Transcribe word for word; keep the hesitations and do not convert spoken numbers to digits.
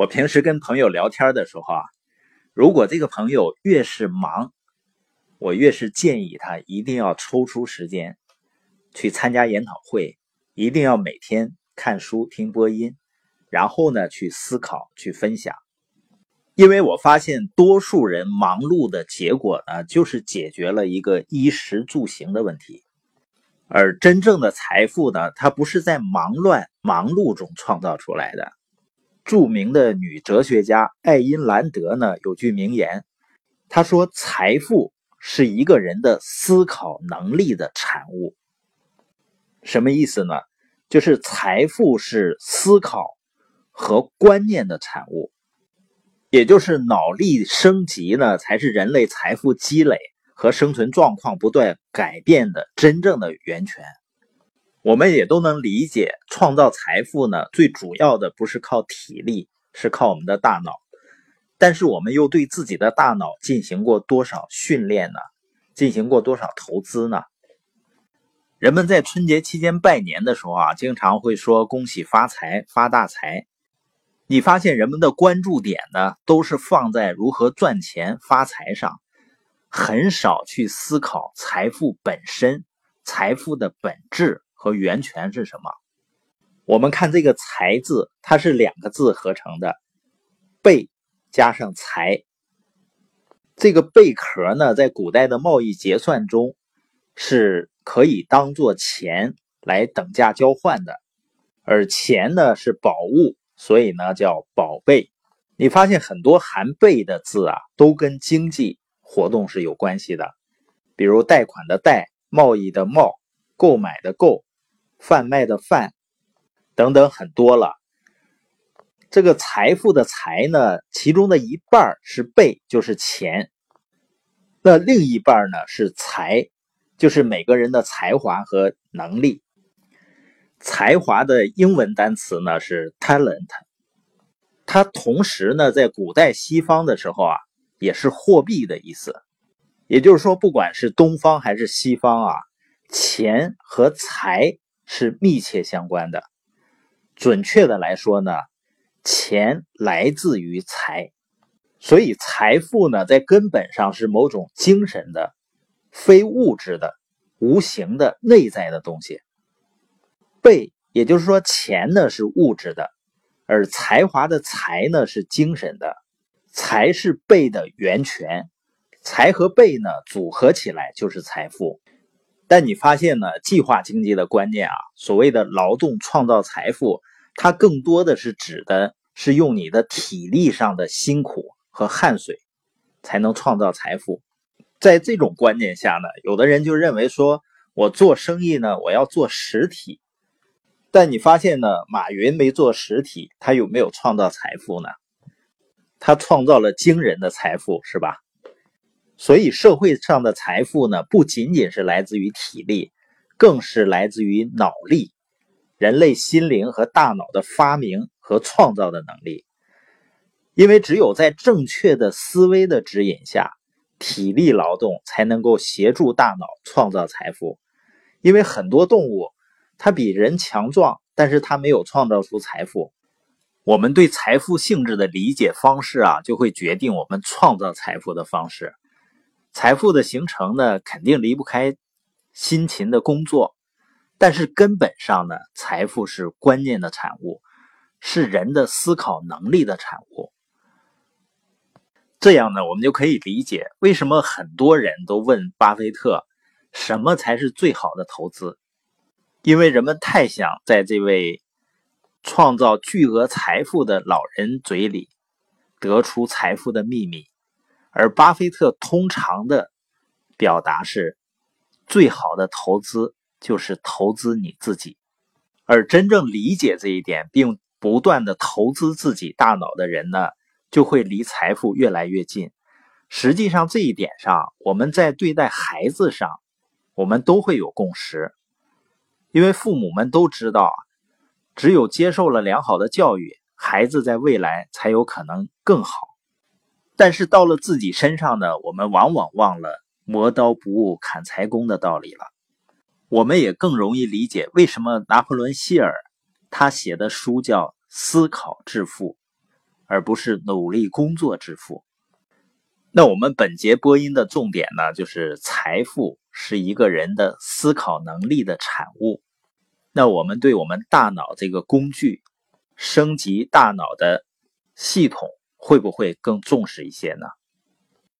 我平时跟朋友聊天的时候啊，如果这个朋友越是忙，我越是建议他一定要抽出时间去参加研讨会，一定要每天看书听播音，然后呢去思考去分享。因为我发现多数人忙碌的结果呢，就是解决了一个衣食住行的问题。而真正的财富呢，它不是在忙乱忙碌中创造出来的。著名的女哲学家艾因兰德呢有句名言，她说财富是一个人的思考能力的产物。什么意思呢？就是财富是思考和观念的产物。也就是脑力升级呢，才是人类财富积累和生存状况不断改变的真正的源泉。我们也都能理解，创造财富呢，最主要的不是靠体力，是靠我们的大脑。但是我们又对自己的大脑进行过多少训练呢？进行过多少投资呢？人们在春节期间拜年的时候啊，经常会说恭喜发财，发大财。你发现人们的关注点呢，都是放在如何赚钱发财上，很少去思考财富本身，财富的本质和源泉是什么。我们看这个财字，它是两个字合成的，贝加上财。这个贝壳呢，在古代的贸易结算中是可以当做钱来等价交换的，而钱呢是宝物，所以呢叫宝贝。你发现很多含贝的字啊，都跟经济活动是有关系的，比如贷款的贷，贸易的贸，购买的购，贩卖的贩，等等很多了。这个财富的财呢，其中的一半是贝，就是钱，那另一半呢是才，就是每个人的才华和能力。才华的英文单词呢是 talent， 它同时呢在古代西方的时候啊，也是货币的意思。也就是说，不管是东方还是西方啊，钱和财是密切相关的。准确的来说呢，钱来自于财，所以财富呢在根本上是某种精神的、非物质的、无形的、内在的东西。贝，也就是说钱呢是物质的，而才华的才呢是精神的，才是贝的源泉，才和贝呢组合起来就是财富。但你发现呢，计划经济的观念啊，所谓的劳动创造财富，它更多的是指的是用你的体力上的辛苦和汗水才能创造财富。在这种观念下呢，有的人就认为说，我做生意呢，我要做实体。但你发现呢，马云没做实体，他有没有创造财富呢？他创造了惊人的财富，是吧？所以社会上的财富呢，不仅仅是来自于体力，更是来自于脑力，人类心灵和大脑的发明和创造的能力。因为只有在正确的思维的指引下，体力劳动才能够协助大脑创造财富。因为很多动物它比人强壮，但是它没有创造出财富。我们对财富性质的理解方式啊，就会决定我们创造财富的方式。财富的形成呢，肯定离不开辛勤的工作，但是根本上呢，财富是观念的产物，是人的思考能力的产物。这样呢，我们就可以理解为什么很多人都问巴菲特，什么才是最好的投资？因为人们太想在这位创造巨额财富的老人嘴里得出财富的秘密，而巴菲特通常的表达是，最好的投资就是投资你自己。而真正理解这一点，并不断的投资自己大脑的人呢，就会离财富越来越近。实际上这一点上，我们在对待孩子上，我们都会有共识。因为父母们都知道，只有接受了良好的教育，孩子在未来才有可能更好。但是到了自己身上呢，我们往往忘了磨刀不误砍柴工的道理了。我们也更容易理解为什么拿破仑希尔他写的书叫《思考致富》，而不是努力工作致富。那我们本节播音的重点呢，就是财富是一个人的思考能力的产物。那我们对我们大脑这个工具，升级大脑的系统，会不会更重视一些呢？